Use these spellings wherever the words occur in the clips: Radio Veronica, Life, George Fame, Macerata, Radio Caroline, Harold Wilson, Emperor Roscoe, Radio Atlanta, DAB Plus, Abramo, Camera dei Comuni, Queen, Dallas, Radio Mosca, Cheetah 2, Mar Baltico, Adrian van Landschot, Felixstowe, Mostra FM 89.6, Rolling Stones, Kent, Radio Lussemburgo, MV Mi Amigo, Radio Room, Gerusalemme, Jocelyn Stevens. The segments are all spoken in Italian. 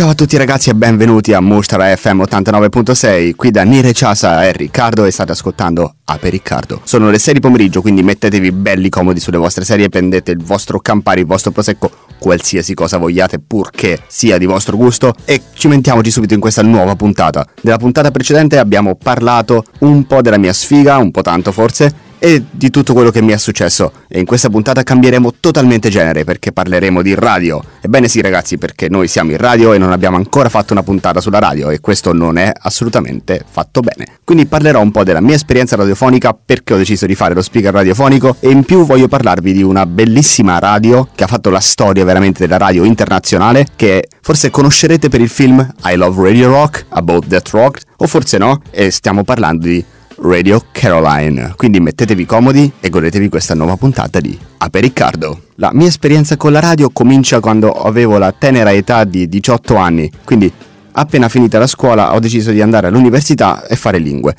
Ciao a tutti ragazzi e benvenuti a Mostra FM 89.6, qui da Nire Ciasa e Riccardo e state ascoltando Ape Riccardo. Sono le 6 di pomeriggio, quindi mettetevi belli comodi sulle vostre sedie, prendete il vostro Campari, il vostro prosecco, qualsiasi cosa vogliate purché sia di vostro gusto e cimentiamoci subito in questa nuova puntata. Nella puntata precedente abbiamo parlato un po' della mia sfiga, un po' tanto forse, e di tutto quello che mi è successo, e in questa puntata cambieremo totalmente genere perché parleremo di radio. Ebbene sì ragazzi, perché noi siamo in radio e non abbiamo ancora fatto una puntata sulla radio e questo non è assolutamente fatto bene, quindi parlerò un po' della mia esperienza radiofonica, perché ho deciso di fare lo speaker radiofonico, e in più voglio parlarvi di una bellissima radio che ha fatto la storia veramente della radio internazionale, che forse conoscerete per il film I Love Radio Rock, About That Rock, o forse no, e stiamo parlando di Radio Caroline. Quindi mettetevi comodi e godetevi questa nuova puntata di Ape Riccardo. La mia esperienza con la radio comincia quando avevo la tenera età di 18 anni, quindi appena finita la scuola ho deciso di andare all'università e fare lingue.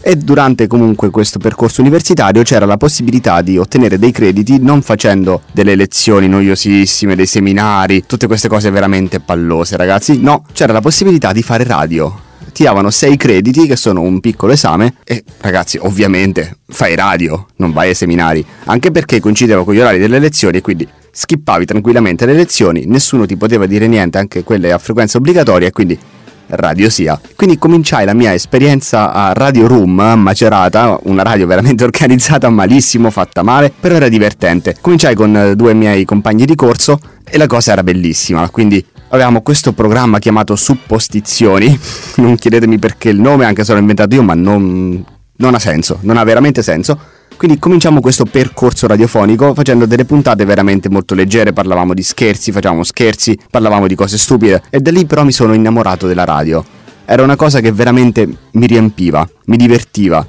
E durante comunque questo percorso universitario c'era la possibilità di ottenere dei crediti non facendo delle lezioni noiosissime, dei seminari, tutte queste cose veramente pallose ragazzi. No, c'era la possibilità di fare radio. Ti davano 6 crediti che sono un piccolo esame e ragazzi ovviamente fai radio, non vai ai seminari, anche perché coincideva con gli orari delle lezioni e quindi skippavi tranquillamente le lezioni, nessuno ti poteva dire niente, anche quelle a frequenza obbligatoria, e quindi radio sia. Quindi cominciai la mia esperienza a Radio Room a Macerata, una radio veramente organizzata malissimo, fatta male, però era divertente. Cominciai con 2 miei compagni di corso e la cosa era bellissima, quindi avevamo questo programma chiamato Suppostizioni, non chiedetemi perché il nome, anche se l'ho inventato io, ma non ha senso, non ha veramente senso. Quindi cominciamo questo percorso radiofonico facendo delle puntate veramente molto leggere, parlavamo di scherzi, facevamo scherzi, parlavamo di cose stupide, e da lì però mi sono innamorato della radio. Era una cosa che veramente mi riempiva, mi divertiva.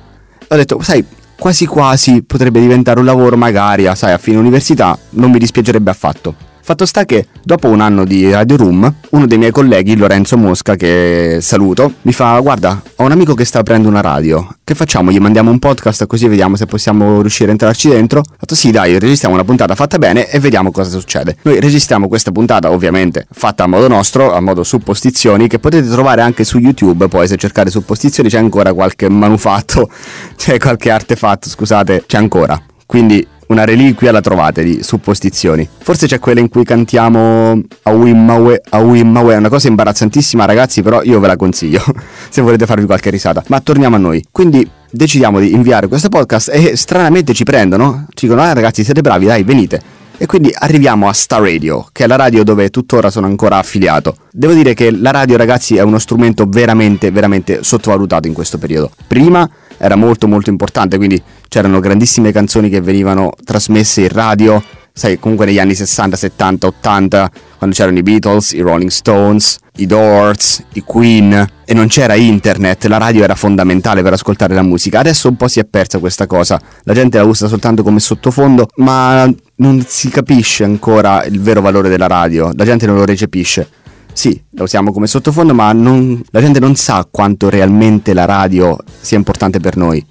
Ho detto, sai, quasi quasi potrebbe diventare un lavoro magari, sai, a fine università, non mi dispiacerebbe affatto. Fatto sta che dopo un anno di Radio Room, uno dei miei colleghi, Lorenzo Mosca, che saluto, mi fa, guarda, ho un amico che sta aprendo una radio, che facciamo? Gli mandiamo un podcast così vediamo se possiamo riuscire a entrarci dentro? Ho detto sì dai, registriamo una puntata fatta bene e vediamo cosa succede. Noi registriamo questa puntata ovviamente fatta a modo nostro, a modo Suppostizioni, che potete trovare anche su YouTube, poi se cercate Suppostizioni c'è ancora qualche manufatto, c'è qualche artefatto, scusate, c'è ancora, quindi una reliquia la trovate di Suppostizioni. Forse c'è quella in cui cantiamo Awi Mawe, una cosa imbarazzantissima ragazzi, però io ve la consiglio se volete farvi qualche risata. Ma torniamo a noi. Quindi decidiamo di inviare questo podcast e stranamente ci prendono, ci dicono, ah ragazzi siete bravi, dai venite. E quindi arriviamo a Star Radio, che è la radio dove tuttora sono ancora affiliato. Devo dire che la radio ragazzi è uno strumento veramente veramente sottovalutato in questo periodo. Prima era molto molto importante, quindi c'erano grandissime canzoni che venivano trasmesse in radio, sai, comunque negli anni 60, 70, 80, quando c'erano i Beatles, i Rolling Stones, i Doors, i Queen, e non c'era internet, la radio era fondamentale per ascoltare la musica. Adesso un po' si è persa questa cosa, la gente la usa soltanto come sottofondo, ma non si capisce ancora il vero valore della radio, la gente non lo recepisce. Sì, la usiamo come sottofondo, ma la gente non sa quanto realmente la radio sia importante per noi.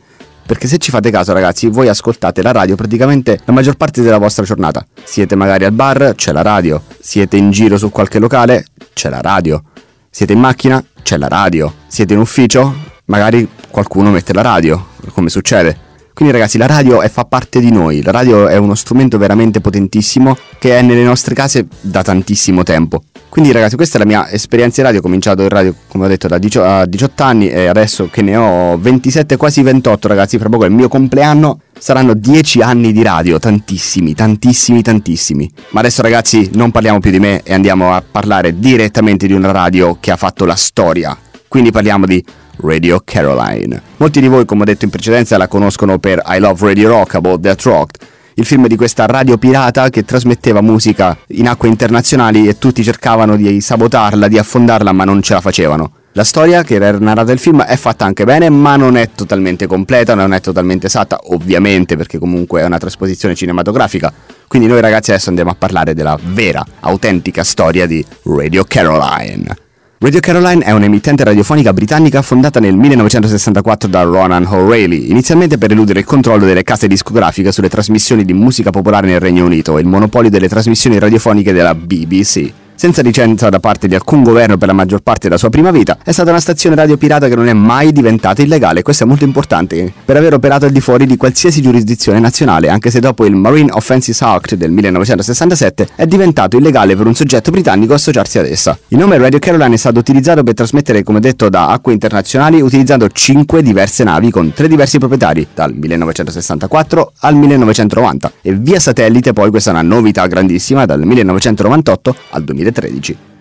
Perché se ci fate caso ragazzi, voi ascoltate la radio praticamente la maggior parte della vostra giornata. Siete magari al bar, c'è la radio. Siete in giro su qualche locale, c'è la radio. Siete in macchina, c'è la radio. Siete in ufficio, magari qualcuno mette la radio, come succede. Quindi ragazzi, la radio fa parte di noi, la radio è uno strumento veramente potentissimo che è nelle nostre case da tantissimo tempo. Quindi ragazzi, questa è la mia esperienza in radio, ho cominciato in radio come ho detto da 18 anni e adesso che ne ho 27, quasi 28 ragazzi, fra poco è il mio compleanno, saranno 10 anni di radio, tantissimi, tantissimi, tantissimi. Ma adesso ragazzi non parliamo più di me e andiamo a parlare direttamente di una radio che ha fatto la storia, quindi parliamo di Radio Caroline. Molti di voi, come ho detto in precedenza, la conoscono per I Love Radio Rock, About That Rock, il film di questa radio pirata che trasmetteva musica in acque internazionali e tutti cercavano di sabotarla, di affondarla, ma non ce la facevano. La storia che era narrata nel film è fatta anche bene, ma non è totalmente completa, non è totalmente esatta, ovviamente, perché comunque è una trasposizione cinematografica. Quindi noi ragazzi adesso andiamo a parlare della vera, autentica storia di Radio Caroline. Radio Caroline è un'emittente radiofonica britannica fondata nel 1964 da Ronan O'Reilly, inizialmente per eludere il controllo delle case discografiche sulle trasmissioni di musica popolare nel Regno Unito e il monopolio delle trasmissioni radiofoniche della BBC. senza licenza da parte di alcun governo per la maggior parte della sua prima vita, è stata una stazione radio pirata che non è mai diventata illegale. Questo è molto importante per aver operato al di fuori di qualsiasi giurisdizione nazionale, anche se dopo il Marine Offences Act del 1967 è diventato illegale per un soggetto britannico associarsi ad essa. Il nome Radio Caroline è stato utilizzato per trasmettere, come detto, da acque internazionali utilizzando 5 diverse navi con 3 diversi proprietari dal 1964 al 1990 e via satellite. Poi questa è una novità grandissima, dal 1998 al 2013.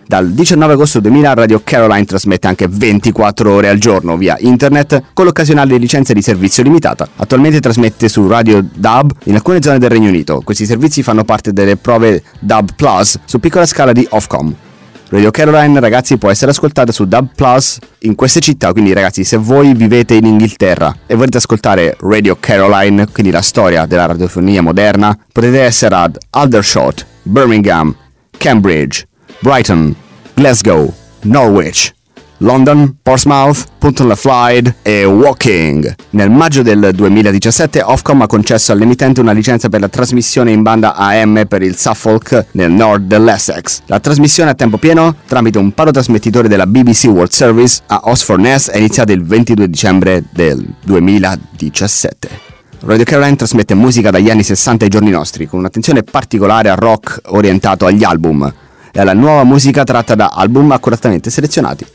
Dal 19 agosto 2000 Radio Caroline trasmette anche 24 ore al giorno via internet con l'occasionale licenza di servizio limitata. Attualmente trasmette su Radio DAB in alcune zone del Regno Unito. Questi servizi fanno parte delle prove DAB Plus su piccola scala di Ofcom. Radio Caroline, ragazzi, può essere ascoltata su DAB Plus in queste città, quindi ragazzi, se voi vivete in Inghilterra e volete ascoltare Radio Caroline, quindi la storia della radiofonia moderna, potete essere ad Aldershot, Birmingham, Cambridge, Brighton, Glasgow, Norwich, London, Portsmouth, Punta La Flyde e Woking. Nel maggio del 2017 Ofcom ha concesso all'emittente una licenza per la trasmissione in banda AM per il Suffolk nel nord dell'Essex. La trasmissione a tempo pieno tramite un palotrasmettitore della BBC World Service a Oxford Ness è iniziata il 22 dicembre del 2017. Radio Caroline trasmette musica dagli anni 60 ai giorni nostri, con un'attenzione particolare al rock orientato agli album e alla nuova musica tratta da album accuratamente selezionati.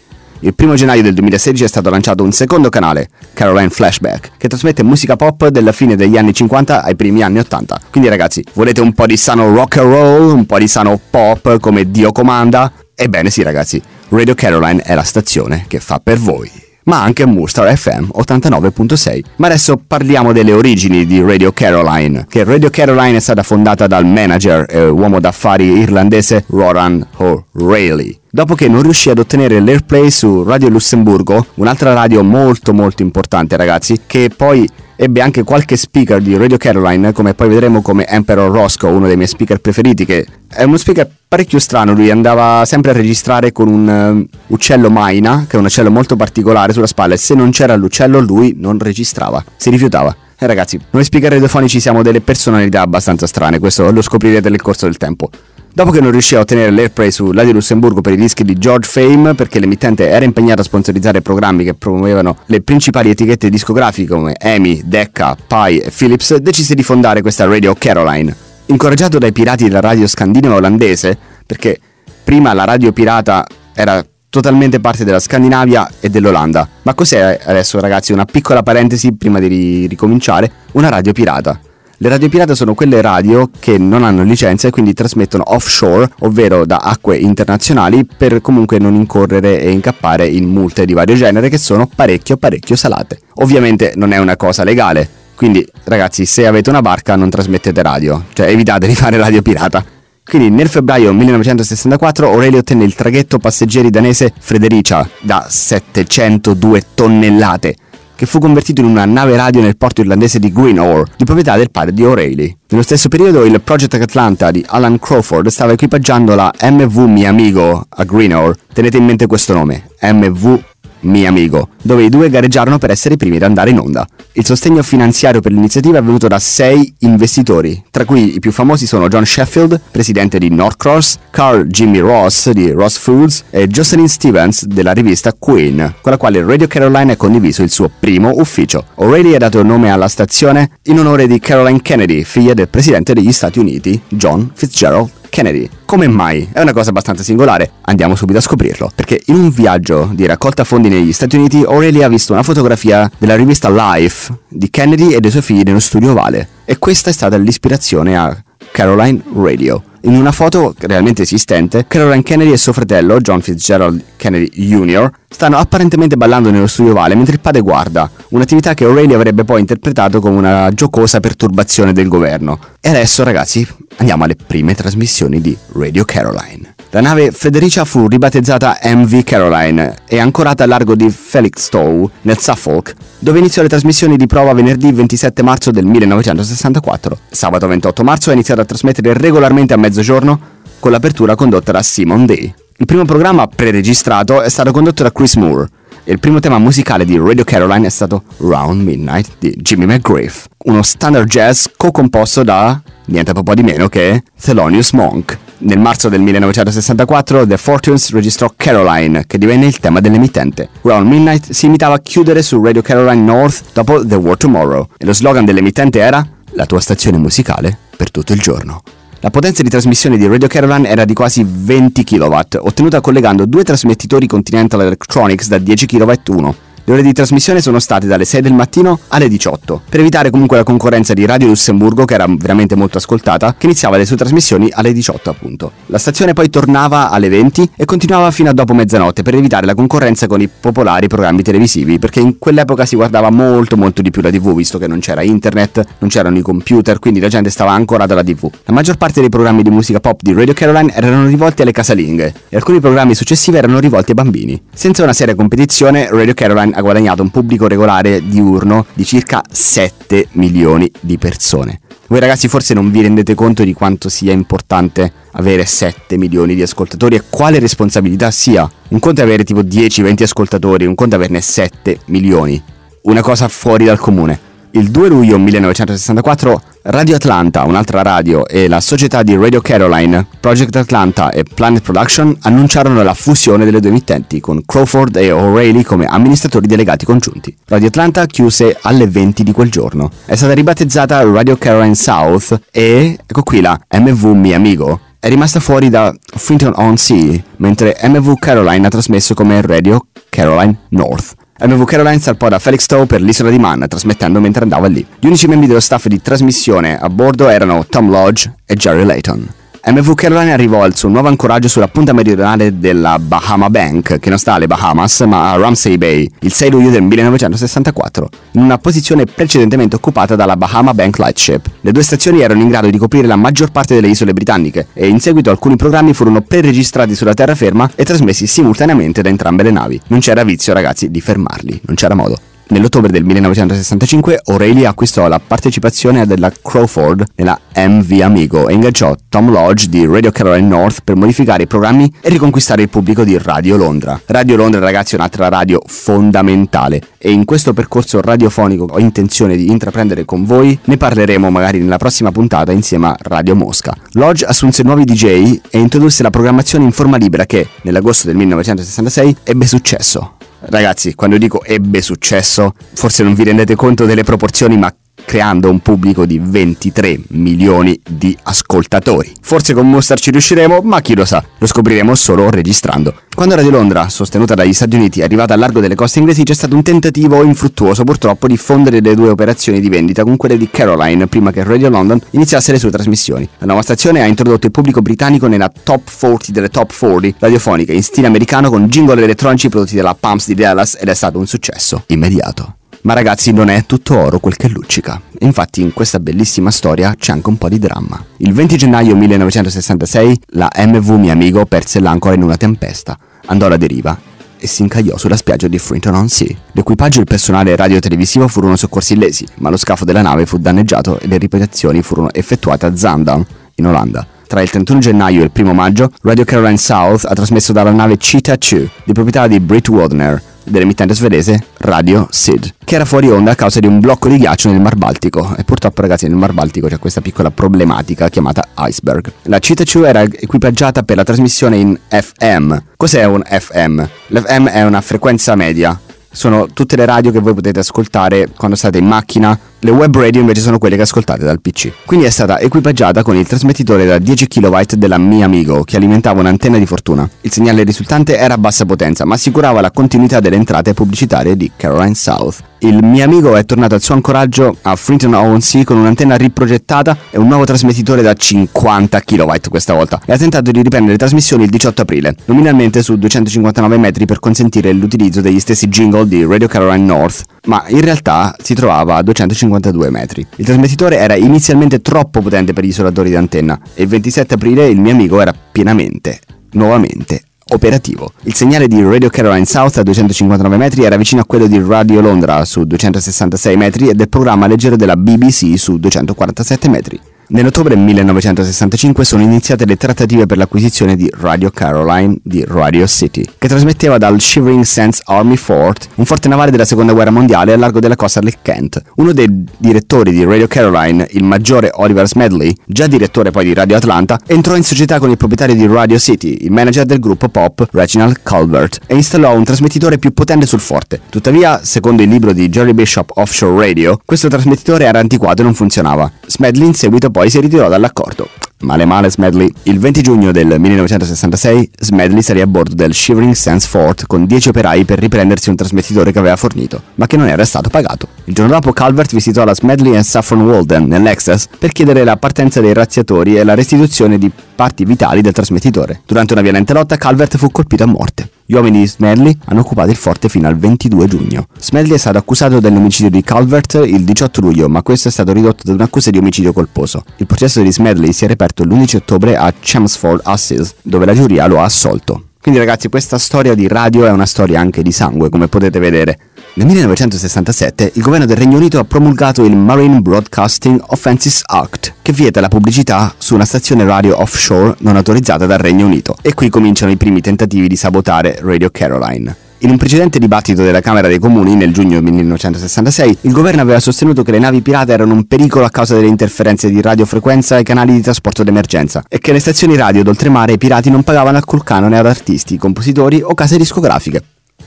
Il 1 gennaio del 2016 è stato lanciato un secondo canale, Caroline Flashback, che trasmette musica pop della fine degli anni 50 ai primi anni 80. Quindi ragazzi, volete un po' di sano rock and roll, un po' di sano pop come Dio comanda? Ebbene sì ragazzi, Radio Caroline è la stazione che fa per voi. Ma anche Mostra FM 89.6. Ma adesso parliamo delle origini di Radio Caroline. Che Radio Caroline è stata fondata dal manager e uomo d'affari irlandese Ronan O'Reilly, dopo che non riuscì ad ottenere l'airplay su Radio Lussemburgo, un'altra radio molto importante ragazzi, che poi ebbe anche qualche speaker di Radio Caroline, come poi vedremo, come Emperor Roscoe, uno dei miei speaker preferiti, che è uno speaker parecchio strano. Lui andava sempre a registrare con un uccello Maina, che è un uccello molto particolare, sulla spalla, e se non c'era l'uccello lui non registrava, si rifiutava. E ragazzi, noi speaker radiofonici siamo delle personalità abbastanza strane, questo lo scoprirete nel corso del tempo. Dopo che non riuscì a ottenere l'airplay su Radio Lussemburgo per i dischi di George Fame, perché l'emittente era impegnata a sponsorizzare programmi che promuovevano le principali etichette discografiche come EMI, Decca, Pye e Philips, decise di fondare questa Radio Caroline. Incoraggiato dai pirati della radio scandinava olandese, perché prima la radio pirata era totalmente parte della Scandinavia e dell'Olanda. Ma cos'è adesso ragazzi, una piccola parentesi prima di ricominciare, una radio pirata? Le radio pirate sono quelle radio che non hanno licenza e quindi trasmettono offshore, ovvero da acque internazionali, per comunque non incorrere e incappare in multe di vario genere che sono parecchio salate. Ovviamente non è una cosa legale, quindi ragazzi, se avete una barca non trasmettete radio, cioè evitate di fare radio pirata. Quindi nel febbraio 1964 O'Reilly ottenne il traghetto passeggeri danese Fredericia da 702 tonnellate. Che fu convertito in una nave radio nel porto irlandese di Greenore, di proprietà del padre di O'Reilly. Nello stesso periodo il Project Atlanta di Alan Crawford stava equipaggiando la MV Mi Amigo a Greenore. Tenete in mente questo nome, MV Mi Amigo, dove i due gareggiarono per essere i primi ad andare in onda. Il sostegno finanziario per l'iniziativa è venuto da 6 investitori, tra cui i più famosi sono John Sheffield, presidente di Norcross, Carl Jimmy Ross di Ross Foods e Jocelyn Stevens della rivista Queen, con la quale Radio Caroline ha condiviso il suo primo ufficio. O'Reilly ha dato il nome alla stazione in onore di Caroline Kennedy, figlia del presidente degli Stati Uniti John Fitzgerald Kennedy. Come mai? È una cosa abbastanza singolare, andiamo subito a scoprirlo, perché in un viaggio di raccolta fondi negli Stati Uniti O'Reilly ha visto una fotografia della rivista Life di Kennedy e dei suoi figli nello studio ovale, e questa è stata l'ispirazione a Caroline Radio. In una foto realmente esistente, Caroline Kennedy e suo fratello John Fitzgerald Kennedy Jr. stanno apparentemente ballando nello studio ovale mentre il padre guarda, un'attività che O'Reilly avrebbe poi interpretato come una giocosa perturbazione del governo. E adesso ragazzi andiamo alle prime trasmissioni di Radio Caroline. La nave Fredericia fu ribattezzata MV Caroline e ancorata al largo di Felixstowe nel Suffolk, dove iniziò le trasmissioni di prova venerdì 27 marzo del 1964. Sabato 28 marzo ha iniziato a trasmettere regolarmente a mezzogiorno con l'apertura condotta da Simon Day. Il primo programma preregistrato è stato condotto da Chris Moore e il primo tema musicale di Radio Caroline è stato Round Midnight di Jimmy McGriff, uno standard jazz co-composto da niente po' di meno che Thelonious Monk. Nel marzo del 1964 The Fortunes registrò Caroline, che divenne il tema dell'emittente. Round Midnight si limitava a chiudere su Radio Caroline North dopo The War Tomorrow, e lo slogan dell'emittente era «La tua stazione musicale per tutto il giorno». La potenza di trasmissione di Radio Caroline era di quasi 20 kW, ottenuta collegando due trasmettitori Continental Electronics da 10 kW uno. Le ore di trasmissione sono state dalle 6 del mattino alle 18, per evitare comunque la concorrenza di Radio Lussemburgo, che era veramente molto ascoltata, che iniziava le sue trasmissioni alle 18 appunto. La stazione poi tornava alle 20 e continuava fino a dopo mezzanotte, per evitare la concorrenza con i popolari programmi televisivi, perché in quell'epoca si guardava molto di più la TV, visto che non c'era internet, non c'erano i computer, quindi la gente stava ancorata alla TV. La maggior parte dei programmi di musica pop di Radio Caroline erano rivolti alle casalinghe, e alcuni programmi successivi erano rivolti ai bambini. Senza una seria competizione, Radio Caroline ha guadagnato un pubblico regolare diurno di circa 7 milioni di persone. Voi ragazzi forse non vi rendete conto di quanto sia importante avere 7 milioni di ascoltatori e quale responsabilità sia. Un conto è avere tipo 10-20 ascoltatori, un conto è averne 7 milioni. Una cosa fuori dal comune. Il 2 luglio 1964 Radio Atlanta, un'altra radio, e la società di Radio Caroline, Project Atlanta e Planet Production annunciarono la fusione delle due emittenti, con Crawford e O'Reilly come amministratori delegati congiunti. Radio Atlanta chiuse alle 20 di quel giorno. È stata ribattezzata Radio Caroline South e, ecco qui la MV Mi Amigo, è rimasta fuori da Frinton-on-Sea, mentre MV Caroline ha trasmesso come Radio Caroline North. MV Caroline salpò da Felixstowe per l'isola di Man, trasmettendo mentre andava lì. Gli unici membri dello staff di trasmissione a bordo erano Tom Lodge e Jerry Layton. MV Caroline arrivò al suo nuovo ancoraggio sulla punta meridionale della Bahama Bank, che non sta alle Bahamas ma a Ramsey Bay, il 6 luglio del 1964, in una posizione precedentemente occupata dalla Bahama Bank Lightship. Le due stazioni erano in grado di coprire la maggior parte delle isole britanniche, e in seguito alcuni programmi furono pre-registrati sulla terraferma e trasmessi simultaneamente da entrambe le navi. Non c'era vizio, ragazzi, di fermarli, non c'era modo. Nell'ottobre del 1965 O'Reilly acquistò la partecipazione della Crawford nella MV Amigo e ingaggiò Tom Lodge di Radio Caroline North per modificare i programmi e riconquistare il pubblico di Radio Londra. Radio Londra, ragazzi, è un'altra radio fondamentale, e in questo percorso radiofonico ho intenzione di intraprendere con voi, ne parleremo magari nella prossima puntata insieme a Radio Mosca. Lodge assunse nuovi DJ e introdusse la programmazione in forma libera che, nell'agosto del 1966, ebbe successo. Ragazzi, quando dico ebbe successo, forse non vi rendete conto delle proporzioni, ma creando un pubblico di 23 milioni di ascoltatori. Forse con Mostar ci riusciremo, ma chi lo sa, lo scopriremo solo registrando. Quando Radio Londra, sostenuta dagli Stati Uniti, è arrivata al largo delle coste inglesi, c'è stato un tentativo infruttuoso purtroppo di fondere le due operazioni di vendita con quelle di Caroline prima che Radio London iniziasse le sue trasmissioni. La nuova stazione ha introdotto il pubblico britannico nella top 40 delle top 40 radiofoniche in stile americano, con jingle elettronici prodotti dalla Pumps di Dallas, ed è stato un successo immediato. Ma ragazzi, non è tutto oro quel che luccica. Infatti in questa bellissima storia c'è anche un po' di dramma. Il 20 gennaio 1966 la MV Mi Amigo perse l'ancora in una tempesta, andò alla deriva e si incagliò sulla spiaggia di Frinton-on-Sea. L'equipaggio e il personale radio-televisivo furono soccorsi illesi, ma lo scafo della nave fu danneggiato e le riparazioni furono effettuate a Zaandam, in Olanda. Tra il 31 gennaio e il 1 maggio Radio Caroline South ha trasmesso dalla nave Cheetah 2, di proprietà di Britt Wadner, dell'emittente svedese Radio City, che era fuori onda a causa di un blocco di ghiaccio nel Mar Baltico. E purtroppo, ragazzi, nel Mar Baltico c'è questa piccola problematica chiamata iceberg. La Cheetah 2 era equipaggiata per la trasmissione in FM. Cos'è un FM? L'FM è una frequenza media. Sono tutte le radio che voi potete ascoltare quando state in macchina. Le web radio invece sono quelle che ascoltate dal PC. Quindi è stata equipaggiata con il trasmettitore da 10 kW della Mi Amigo, che alimentava un'antenna di fortuna. Il segnale risultante era a bassa potenza, ma assicurava la continuità delle entrate pubblicitarie di Caroline South. Il Mi Amigo è tornato al suo ancoraggio a Frinton-on-Sea con un'antenna riprogettata e un nuovo trasmettitore da 50 kW questa volta, e ha tentato di riprendere le trasmissioni il 18 aprile, nominalmente su 259 metri, per consentire l'utilizzo degli stessi jingle di Radio Caroline North, ma in realtà si trovava a 252 metri. Il trasmettitore era inizialmente troppo potente per gli isolatori d'antenna, e il 27 aprile il Mi Amigo era pienamente, nuovamente, operativo. Il segnale di Radio Caroline South a 259 metri era vicino a quello di Radio Londra su 266 metri e del programma leggero della BBC su 247 metri. Nell'ottobre 1965 sono iniziate le trattative per l'acquisizione di Radio Caroline di Radio City, che trasmetteva dal Shivering Sands Army Fort, un forte navale della Seconda Guerra Mondiale al largo della costa del Kent. Uno dei direttori di Radio Caroline, il maggiore Oliver Smedley, già direttore poi di Radio Atlanta, entrò in società con il proprietario di Radio City, il manager del gruppo pop Reginald Colbert, e installò un trasmettitore più potente sul forte. Tuttavia, secondo il libro di Jerry Bishop Offshore Radio, questo trasmettitore era antiquato e non funzionava. Smedley in seguito poi si ritirò dall'accordo. Male male Smedley. Il 20 giugno del 1966 Smedley salì a bordo del Shivering Sands Fort con 10 operai per riprendersi un trasmettitore che aveva fornito, ma che non era stato pagato. Il giorno dopo Calvert visitò la Smedley and Saffron Walden nel Lexus per chiedere la partenza dei razziatori e la restituzione di parti vitali del trasmettitore. Durante una violenta lotta Calvert fu colpito a morte. Gli uomini di Smedley hanno occupato il forte fino al 22 giugno. Smedley è stato accusato dell'omicidio di Calvert il 18 luglio, ma questo è stato ridotto ad un'accusa di omicidio colposo. Il processo di Smedley si è reperto l'11 ottobre a Chelmsford Assis, dove la giuria lo ha assolto. Quindi ragazzi, questa storia di radio è una storia anche di sangue, come potete vedere. Nel 1967 il governo del Regno Unito ha promulgato il Marine Broadcasting Offences Act, che vieta la pubblicità su una stazione radio offshore non autorizzata dal Regno Unito, e qui cominciano i primi tentativi di sabotare Radio Caroline. In un precedente dibattito della Camera dei Comuni, nel giugno 1966, il governo aveva sostenuto che le navi pirata erano un pericolo a causa delle interferenze di radiofrequenza ai canali di trasporto d'emergenza, e che le stazioni radio d'oltremare e i pirati non pagavano alcun canone ad artisti, compositori o case discografiche.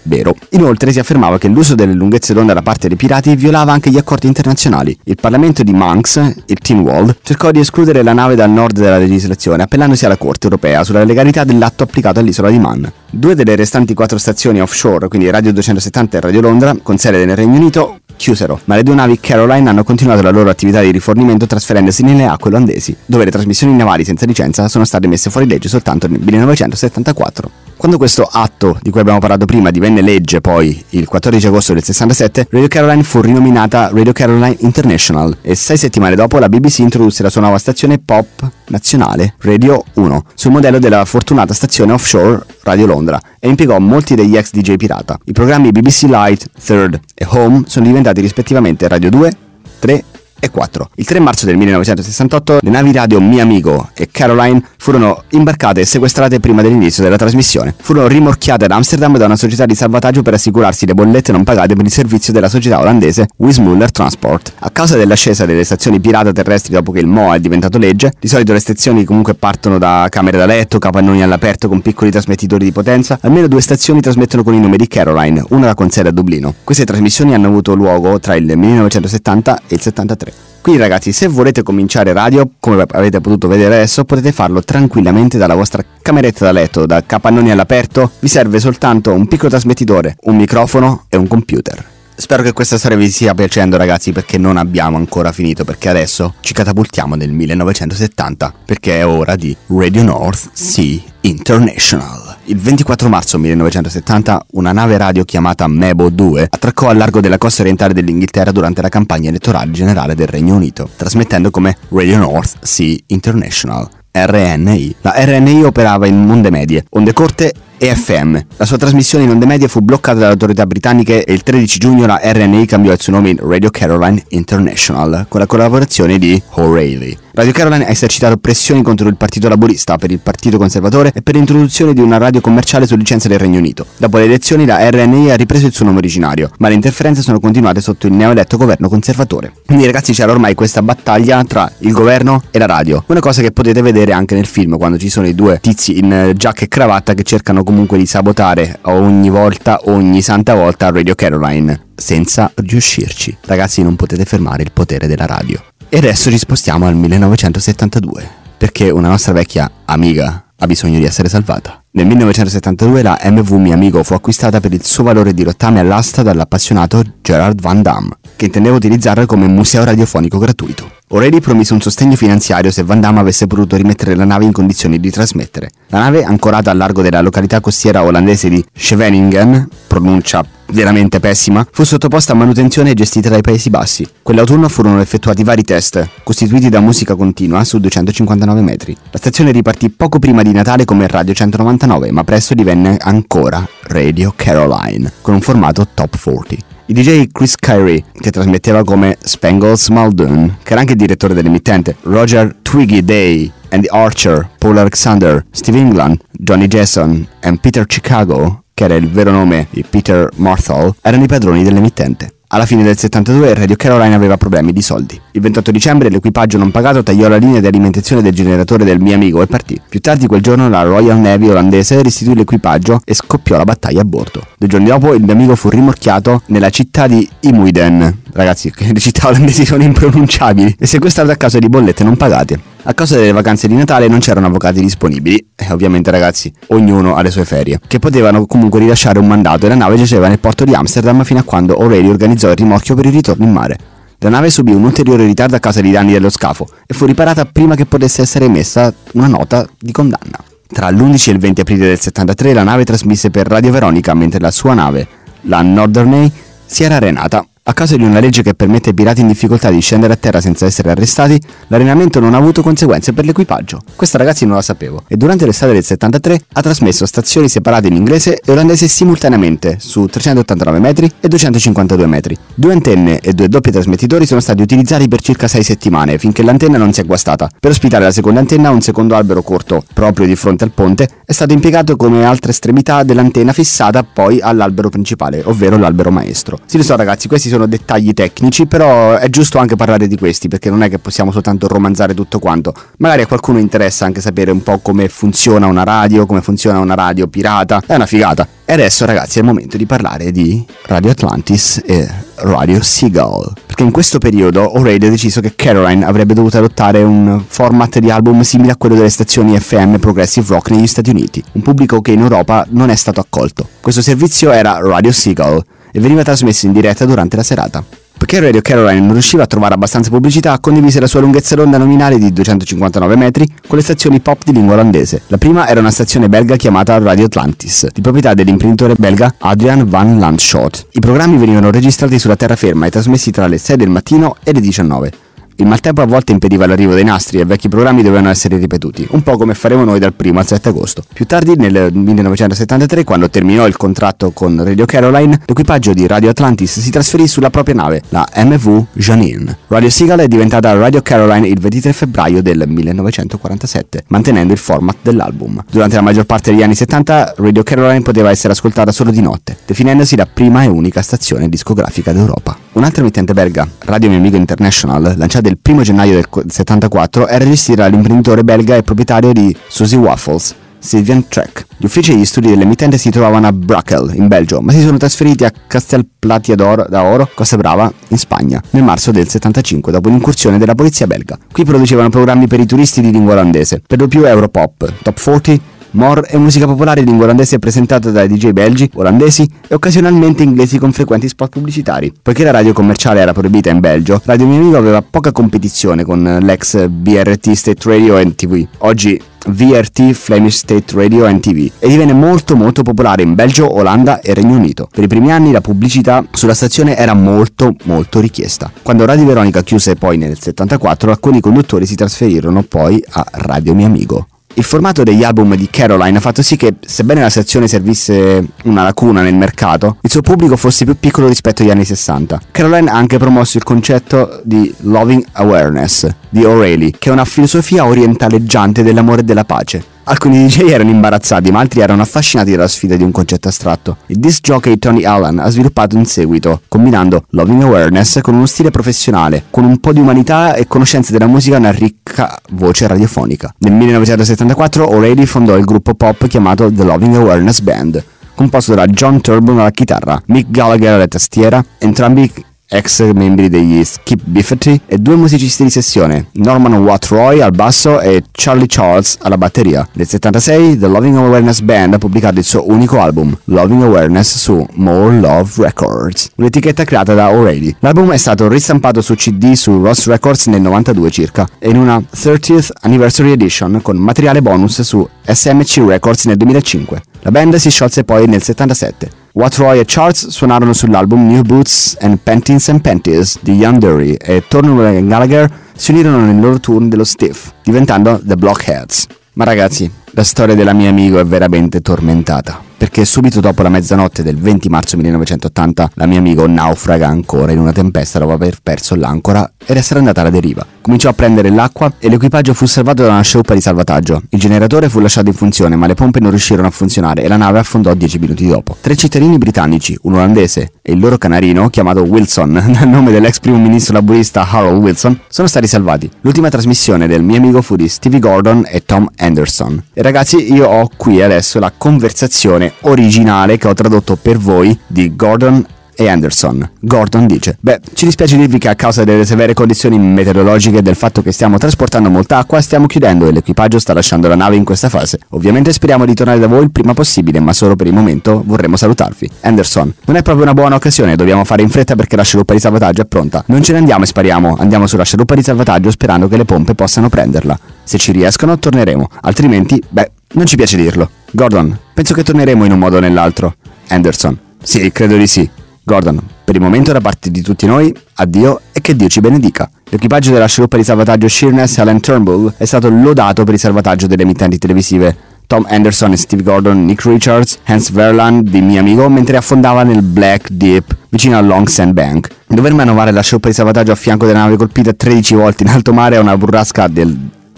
Vero. Inoltre si affermava che l'uso delle lunghezze d'onda da parte dei pirati violava anche gli accordi internazionali. Il Parlamento di Manx, il Tynwald, cercò di escludere la nave dal nord della legislazione, appellandosi alla Corte europea sulla legalità dell'atto applicato all'isola di Man. Due delle restanti 4 stazioni offshore, quindi Radio 270 e Radio Londra, con sede nel Regno Unito, chiusero, ma le due navi Caroline hanno continuato la loro attività di rifornimento trasferendosi nelle acque olandesi, dove le trasmissioni navali senza licenza sono state messe fuori legge soltanto nel 1974. Quando questo atto, di cui abbiamo parlato prima, divenne legge poi, il 14 agosto del 67, Radio Caroline fu rinominata Radio Caroline International e 6 settimane dopo la BBC introdusse la sua nuova stazione pop nazionale, Radio 1, sul modello della fortunata stazione offshore Radio Londra, e impiegò molti degli ex DJ pirata. I programmi BBC Light, Third e Home sono diventati rispettivamente Radio 2, 3 e 4. Il 3 marzo del 1968 le navi radio Mi Amigo e Caroline furono imbarcate e sequestrate prima dell'inizio della trasmissione. Furono rimorchiate ad Amsterdam da una società di salvataggio per assicurarsi le bollette non pagate per il servizio della società olandese Wismuller Transport. A causa dell'ascesa delle stazioni pirata terrestri dopo che il MOA è diventato legge, di solito le stazioni comunque partono da camere da letto, capannoni all'aperto con piccoli trasmettitori di potenza. Almeno 2 stazioni trasmettono con il nome di Caroline, una con sede a Dublino. Queste trasmissioni hanno avuto luogo tra il 1970 e il 73. Quindi ragazzi, se volete cominciare radio, come avete potuto vedere adesso, potete farlo tranquillamente dalla vostra cameretta da letto, da capannoni all'aperto. Vi serve soltanto un piccolo trasmettitore, un microfono e un computer. Spero che questa storia vi stia piacendo ragazzi, perché non abbiamo ancora finito, perché adesso ci catapultiamo nel 1970, perché è ora di Radio North Sea International. Il 24 marzo 1970 una nave radio chiamata Mebo 2 attraccò al largo della costa orientale dell'Inghilterra durante la campagna elettorale generale del Regno Unito, trasmettendo come Radio North Sea International, RNI. La RNI operava in onde medie, onde corte e FM. La sua trasmissione in onde medie fu bloccata dalle autorità britanniche e il 13 giugno la RNI cambiò il suo nome in Radio Caroline International con la collaborazione di O'Reilly. Radio Caroline ha esercitato pressioni contro il Partito Laburista, per il Partito Conservatore e per l'introduzione di una radio commerciale su licenza del Regno Unito. Dopo le elezioni la RNI ha ripreso il suo nome originario, ma le interferenze sono continuate sotto il neoeletto governo conservatore. Quindi ragazzi, c'era ormai questa battaglia tra il governo e la radio, una cosa che potete vedere anche nel film, quando ci sono i due tizi in giacca e cravatta che cercano comunque di sabotare ogni santa volta Radio Caroline, senza riuscirci. Ragazzi, non potete fermare il potere della radio. E adesso ci spostiamo al 1972, perché una nostra vecchia amica ha bisogno di essere salvata. Nel 1972 la MV Mi Amigo fu acquistata per il suo valore di rottame all'asta dall'appassionato Gerard Van Damme, che intendeva utilizzarla come museo radiofonico gratuito. O'Reilly promise un sostegno finanziario se Van Damme avesse potuto rimettere la nave in condizioni di trasmettere. La nave, ancorata al largo della località costiera olandese di Scheveningen, pronuncia veramente pessima, fu sottoposta a manutenzione e gestita dai Paesi Bassi. Quell'autunno furono effettuati vari test, costituiti da musica continua su 259 metri. La stazione ripartì poco prima di Natale come Radio 199, ma presto divenne ancora Radio Caroline, con un formato Top 40. Il DJ Chris Kyrie, che trasmetteva come Spangles Muldoon, che era anche il direttore dell'emittente, Roger Twiggy Day, Andy Archer, Paul Alexander, Steve England, Johnny Jason e Peter Chicago, che era il vero nome di Peter Marthal, erano i padroni dell'emittente. Alla fine del 72 Radio Caroline aveva problemi di soldi. Il 28 dicembre l'equipaggio non pagato tagliò la linea di alimentazione del generatore del Mi Amigo e partì. Più tardi quel giorno la Royal Navy olandese restituì l'equipaggio e scoppiò la battaglia a bordo. 2 giorni dopo il Mi Amigo fu rimorchiato nella città di Imuiden. Ragazzi, le città olandesi sono impronunciabili. E sequestrato a causa di bollette non pagate. A causa delle vacanze di Natale non c'erano avvocati disponibili, e ovviamente ragazzi, ognuno ha le sue ferie, che potevano comunque rilasciare un mandato e la nave giaceva nel porto di Amsterdam fino a quando O'Reilly organizzò il rimorchio per il ritorno in mare. La nave subì un ulteriore ritardo a causa dei danni dello scafo e fu riparata prima che potesse essere emessa una nota di condanna. Tra l'11 e il 20 aprile del 73 la nave trasmise per Radio Veronica mentre la sua nave, la Norderney, si era arenata. A causa di una legge che permette ai pirati in difficoltà di scendere a terra senza essere arrestati, l'arenamento non ha avuto conseguenze per l'equipaggio. Questa ragazzi non la sapevo, e durante l'estate del 73 ha trasmesso stazioni separate in inglese e olandese simultaneamente su 389 metri e 252 metri. 2 antenne e 2 doppi trasmettitori sono stati utilizzati per circa 6 settimane finché l'antenna non si è guastata. Per ospitare la seconda antenna un secondo albero corto proprio di fronte al ponte è stato impiegato come altra estremità dell'antenna fissata poi all'albero principale, ovvero l'albero maestro. Sì, lo so ragazzi, questi sono dettagli tecnici, però è giusto anche parlare di questi perché non è che possiamo soltanto romanzare tutto quanto. Magari a qualcuno interessa anche sapere un po' come funziona una radio, come funziona una radio pirata. È una figata. E adesso ragazzi è il momento di parlare di Radio Atlantis e Radio Seagull, perché in questo periodo O'Reilly ha deciso che Caroline avrebbe dovuto adottare un format di album simile a quello delle stazioni FM Progressive Rock negli Stati Uniti, un pubblico che in Europa non è stato accolto. Questo servizio era Radio Seagull e veniva trasmesso in diretta durante la serata. Perché Radio Caroline non riusciva a trovare abbastanza pubblicità, condivise la sua lunghezza d'onda nominale di 259 metri con le stazioni pop di lingua olandese. La prima era una stazione belga chiamata Radio Atlantis, di proprietà dell'imprenditore belga Adrian van Landschot. I programmi venivano registrati sulla terraferma e trasmessi tra le 6 del mattino e le 19. Il maltempo a volte impediva l'arrivo dei nastri e vecchi programmi dovevano essere ripetuti, un po' come faremo noi dal 1 al 7 agosto. Più tardi, nel 1973, quando terminò il contratto con Radio Caroline, l'equipaggio di Radio Atlantis si trasferì sulla propria nave, la MV Janine. Radio Seagull è diventata Radio Caroline il 23 febbraio del 1947, mantenendo il format dell'album. Durante la maggior parte degli anni 70, Radio Caroline poteva essere ascoltata solo di notte, definendosi la prima e unica stazione discografica d'Europa. Un'altra emittente belga, Radio Mi Amigo International, lanciata del 1 gennaio del 74 era gestita dall'imprenditore belga e proprietario di Suzy Waffles, Sylvian Trek. Gli uffici e gli studi dell'emittente si trovavano a Brakel, in Belgio, ma si sono trasferiti a Castel Platja d'Oro, Costa Brava, in Spagna, nel marzo del 75, dopo l'incursione della polizia belga. Qui producevano programmi per i turisti di lingua olandese, per lo più Europop, Top 40, More e musica popolare in lingua olandese presentata da DJ belgi, olandesi e occasionalmente inglesi con frequenti spot pubblicitari. Poiché la radio commerciale era proibita in Belgio, Radio Mi Amigo aveva poca competizione con l'ex BRT State Radio and TV, oggi VRT Flemish State Radio and TV, e divenne molto popolare in Belgio, Olanda e Regno Unito. Per i primi anni la pubblicità sulla stazione era molto richiesta. Quando Radio Veronica chiuse poi nel 74, alcuni conduttori si trasferirono poi a Radio Mi Amigo. Il formato degli album di Caroline ha fatto sì che, sebbene la stazione servisse una lacuna nel mercato, il suo pubblico fosse più piccolo rispetto agli anni 60. Caroline ha anche promosso il concetto di Loving Awareness di O'Reilly, che è una filosofia orientaleggiante dell'amore e della pace. Alcuni DJ erano imbarazzati, ma altri erano affascinati dalla sfida di un concetto astratto. Il disc jockey Tony Allen ha sviluppato in seguito, combinando Loving Awareness con uno stile professionale, con un po' di umanità e conoscenze della musica e una ricca voce radiofonica. Nel 1974 O'Reilly fondò il gruppo pop chiamato The Loving Awareness Band, composto da John Turbin alla chitarra, Mick Gallagher alla tastiera, entrambi ex membri degli Skip Bifferty, e 2 musicisti di sessione, Norman Watt-Roy al basso e Charlie Charles alla batteria. Nel 76 The Loving Awareness Band ha pubblicato il suo unico album, Loving Awareness, su More Love Records, un'etichetta creata da O'Reilly. L'album è stato ristampato su CD su Ross Records nel 92 circa, e in una 30th Anniversary Edition con materiale bonus su SMC Records nel 2005. La band si sciolse poi nel 77. Watt-Roy e Charles suonarono sull'album New Boots and Pantins and Panties di Ian Dury, e Turner e Gallagher si unirono nel loro tour dello Stiff, diventando The Blockheads. Ma ragazzi, la storia della Mi Amigo è veramente tormentata. perché subito dopo la mezzanotte del 20 marzo 1980 la Mi Amigo naufraga ancora in una tempesta dopo aver perso l'ancora ed essere andata alla deriva. Cominciò a prendere l'acqua e l'equipaggio fu salvato da una scialuppa di salvataggio. Il generatore fu lasciato in funzione, ma le pompe non riuscirono a funzionare e la nave affondò 10 minuti dopo. 3 cittadini britannici, un olandese e il loro canarino, chiamato Wilson dal nome dell'ex primo ministro laburista Harold Wilson, sono stati salvati. L'ultima trasmissione del Mi Amigo fu di Stevie Gordon e Tom Anderson. E ragazzi, io ho qui adesso la conversazione originale che ho tradotto per voi di Gordon e Anderson. Gordon dice: beh, ci dispiace dirvi che a causa delle severe condizioni meteorologiche e del fatto che stiamo trasportando molta acqua stiamo chiudendo e l'equipaggio sta lasciando la nave in questa fase. Ovviamente speriamo di tornare da voi il prima possibile, ma solo per il momento vorremmo salutarvi. Anderson: non è proprio una buona occasione, dobbiamo fare in fretta perché la scialuppa di salvataggio è pronta. Non ce ne andiamo e spariamo, andiamo sulla scialuppa di salvataggio sperando che le pompe possano prenderla. Se ci riescono torneremo, altrimenti, beh, non ci piace dirlo. Gordon: penso che torneremo in un modo o nell'altro. Anderson: sì, credo di sì. Gordon: per il momento da parte di tutti noi, addio e che Dio ci benedica. L'equipaggio della scialuppa di salvataggio Sheerness Alan Turnbull è stato lodato per il salvataggio delle emittenti televisive Tom Anderson e Steve Gordon, Nick Richards, Hans Verland di Mi Amigo mentre affondava nel Black Deep vicino a Long Sand Bank. Dover manovare la scialuppa di salvataggio a fianco della nave colpita 13 volte in alto mare a una burrasca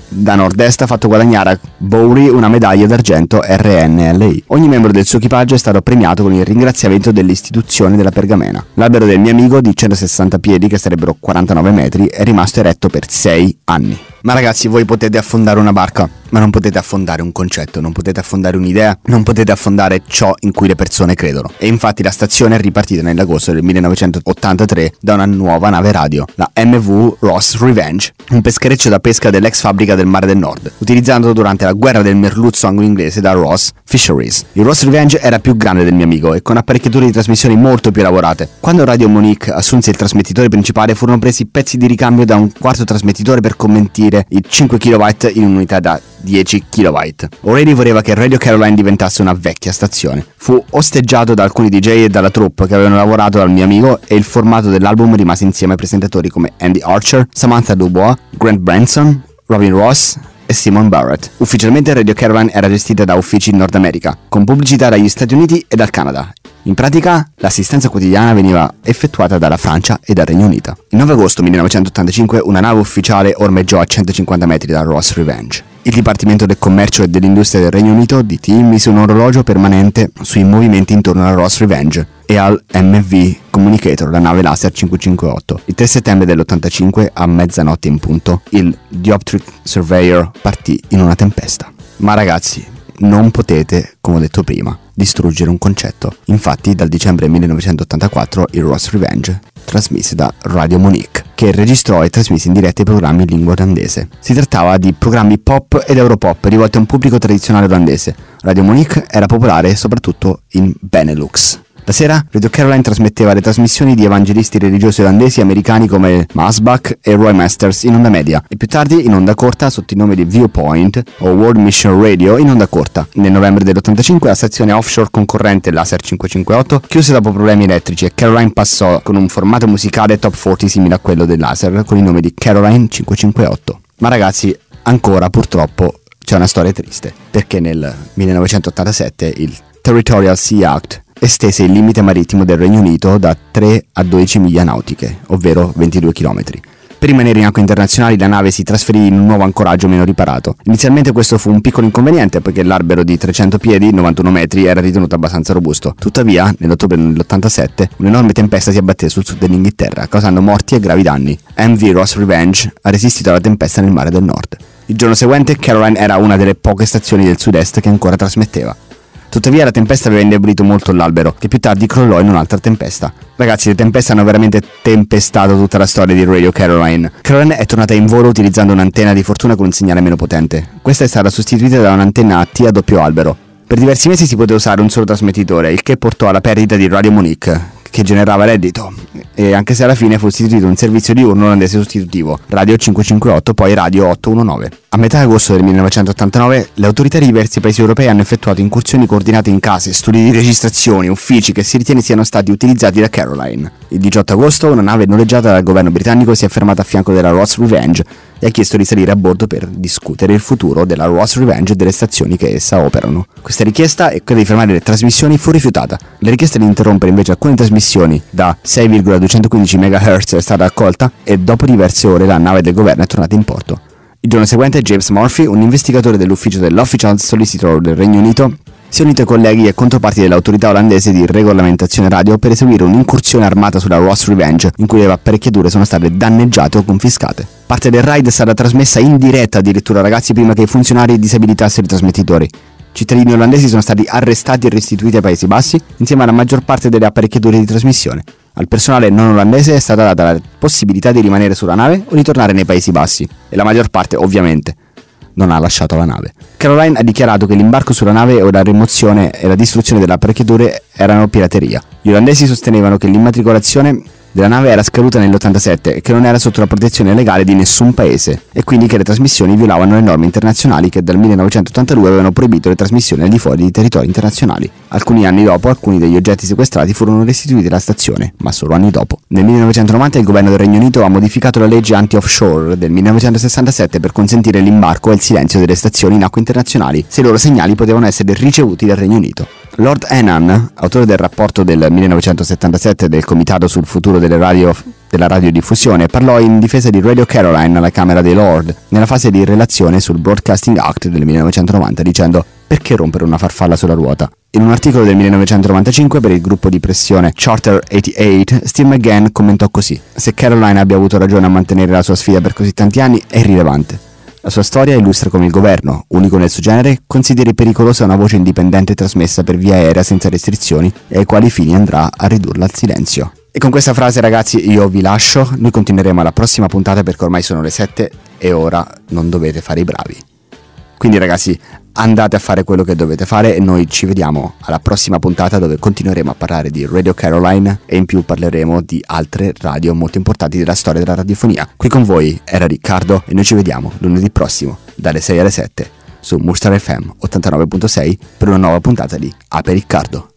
da nord-est ha fatto guadagnare a Bowery una medaglia d'argento RNLI. Ogni membro del suo equipaggio è stato premiato con il ringraziamento dell'istituzione della pergamena. L'albero del mio amico, di 160 piedi, che sarebbero 49 metri, è rimasto eretto per 6 anni. Ma ragazzi, voi potete affondare una barca, ma non potete affondare un concetto, non potete affondare un'idea, non potete affondare ciò in cui le persone credono. E infatti la stazione è ripartita nell'agosto del 1983 da una nuova nave radio, la MV Ross Revenge, un peschereccio da pesca dell'ex fabbrica del Mare del Nord, utilizzato durante la guerra del merluzzo anglo-inglese da Ross Fisheries. Il Ross Revenge era più grande del mio amico e con apparecchiature di trasmissioni molto più elaborate. Quando Radio Monique assunse il trasmettitore principale furono presi pezzi di ricambio da un quarto trasmettitore per convertire i 5 kW in un'unità da 10 kW. O'Reilly voleva che Radio Caroline diventasse una vecchia stazione. Fu osteggiato da alcuni DJ e dalla troupe che avevano lavorato al mio amico e il formato dell'album rimase insieme a presentatori come Andy Archer, Samantha Dubois, Grant Branson, Robin Ross e Simon Barrett. Ufficialmente Radio Caroline era gestita da uffici in Nord America, con pubblicità dagli Stati Uniti e dal Canada. In pratica, l'assistenza quotidiana veniva effettuata dalla Francia e dal Regno Unito. Il 9 agosto 1985 una nave ufficiale ormeggiò a 150 metri da Ross Revenge. Il Dipartimento del Commercio e dell'Industria del Regno Unito DT mise un orologio permanente sui movimenti intorno alla Ross Revenge e al MV Communicator, la nave laser 558. Il 3 settembre dell'85, a mezzanotte in punto, il Dioptric Surveyor partì in una tempesta. Ma ragazzi, non potete, come ho detto prima, distruggere un concetto. Infatti dal dicembre 1984 il Ross Revenge trasmise da Radio Monique, che registrò e trasmise in diretta i programmi in lingua olandese. Si trattava di programmi pop ed europop rivolti a un pubblico tradizionale olandese. Radio Monique era popolare soprattutto in Benelux. La sera Radio Caroline trasmetteva le trasmissioni di evangelisti religiosi olandesi e americani come Masbach e Roy Masters in onda media e più tardi in onda corta sotto il nome di Viewpoint o World Mission Radio in onda corta. Nel novembre dell'85 la stazione offshore concorrente Laser 558 chiuse dopo problemi elettrici e Caroline passò con un formato musicale top 40 simile a quello del Laser con il nome di Caroline 558. Ma ragazzi, ancora purtroppo c'è una storia triste, perché nel 1987 il Territorial Sea Act estese il limite marittimo del Regno Unito da 3 a 12 miglia nautiche, ovvero 22 km. Per rimanere in acque internazionali la nave si trasferì in un nuovo ancoraggio meno riparato. Inizialmente questo fu un piccolo inconveniente perché l'albero di 300 piedi, 91 metri, era ritenuto abbastanza robusto. Tuttavia, nell'ottobre dell'87, un'enorme tempesta si abbatté sul sud dell'Inghilterra, causando morti e gravi danni. MV Ross Revenge ha resistito alla tempesta nel Mare del Nord. Il giorno seguente Caroline era una delle poche stazioni del sud-est che ancora trasmetteva. Tuttavia la tempesta aveva indebolito molto l'albero, che più tardi crollò in un'altra tempesta. Ragazzi, le tempeste hanno veramente tempestato tutta la storia di Radio Caroline. Caroline è tornata in volo utilizzando un'antenna di fortuna con un segnale meno potente. Questa è stata sostituita da un'antenna AT a doppio albero. Per diversi mesi si poteva usare un solo trasmettitore, il che portò alla perdita di Radio Monique, che generava reddito, e anche se alla fine fu istituito un servizio diurno olandese sostitutivo, Radio 558, poi Radio 819. A metà agosto del 1989 le autorità di diversi paesi europei hanno effettuato incursioni coordinate in case, studi di registrazione, uffici che si ritiene siano stati utilizzati da Caroline. Il 18 agosto una nave noleggiata dal governo britannico si è fermata a fianco della Ross Revenge e ha chiesto di salire a bordo per discutere il futuro della Ross Revenge e delle stazioni che essa operano. Questa richiesta e quella di fermare le trasmissioni fu rifiutata. La richiesta di interrompere invece alcune trasmissioni da 6,215 MHz è stata accolta e dopo diverse ore la nave del governo è tornata in porto. Il giorno seguente James Murphy, un investigatore dell'ufficio dell'Official Solicitor del Regno Unito, si è unito ai colleghi e controparti dell'autorità olandese di regolamentazione radio per eseguire un'incursione armata sulla Ross Revenge, in cui le apparecchiature sono state danneggiate o confiscate. Parte del raid è stata trasmessa in diretta addirittura, ragazzi, prima che i funzionari disabilitassero i trasmettitori. Cittadini olandesi sono stati arrestati e restituiti ai Paesi Bassi, insieme alla maggior parte delle apparecchiature di trasmissione. Al personale non olandese è stata data la possibilità di rimanere sulla nave o di tornare nei Paesi Bassi, e la maggior parte, ovviamente, non ha lasciato la nave. Caroline ha dichiarato che l'imbarco sulla nave o la rimozione e la distruzione delle apparecchiature erano pirateria. Gli olandesi sostenevano che l'immatricolazione della nave era scaduta nell'87 e che non era sotto la protezione legale di nessun paese, e quindi che le trasmissioni violavano le norme internazionali che dal 1982 avevano proibito le trasmissioni al di fuori di territori internazionali. Alcuni anni dopo alcuni degli oggetti sequestrati furono restituiti alla stazione, ma solo anni dopo. Nel 1990 il governo del Regno Unito ha modificato la legge anti-offshore del 1967 per consentire l'imbarco e il silenzio delle stazioni in acque internazionali se i loro segnali potevano essere ricevuti dal Regno Unito. Lord Henan, autore del rapporto del 1977 del Comitato sul futuro della radiodiffusione, parlò in difesa di Radio Caroline alla Camera dei Lord nella fase di relazione sul Broadcasting Act del 1990 dicendo: perché rompere una farfalla sulla ruota? In un articolo del 1995 per il gruppo di pressione Charter 88, Steve McGann commentò così: se Caroline abbia avuto ragione a mantenere la sua sfida per così tanti anni è irrilevante. La sua storia illustra come il governo, unico nel suo genere, consideri pericolosa una voce indipendente trasmessa per via aerea senza restrizioni e ai quali fini andrà a ridurla al silenzio. E con questa frase, ragazzi, io vi lascio, noi continueremo alla prossima puntata perché ormai sono le 7 e ora non dovete fare i bravi. Quindi ragazzi, andate a fare quello che dovete fare e noi ci vediamo alla prossima puntata dove continueremo a parlare di Radio Caroline e in più parleremo di altre radio molto importanti della storia della radiofonia. Qui con voi era Riccardo e noi ci vediamo lunedì prossimo dalle 6 alle 7 su Mostra FM 89.6 per una nuova puntata di Ape Riccardo.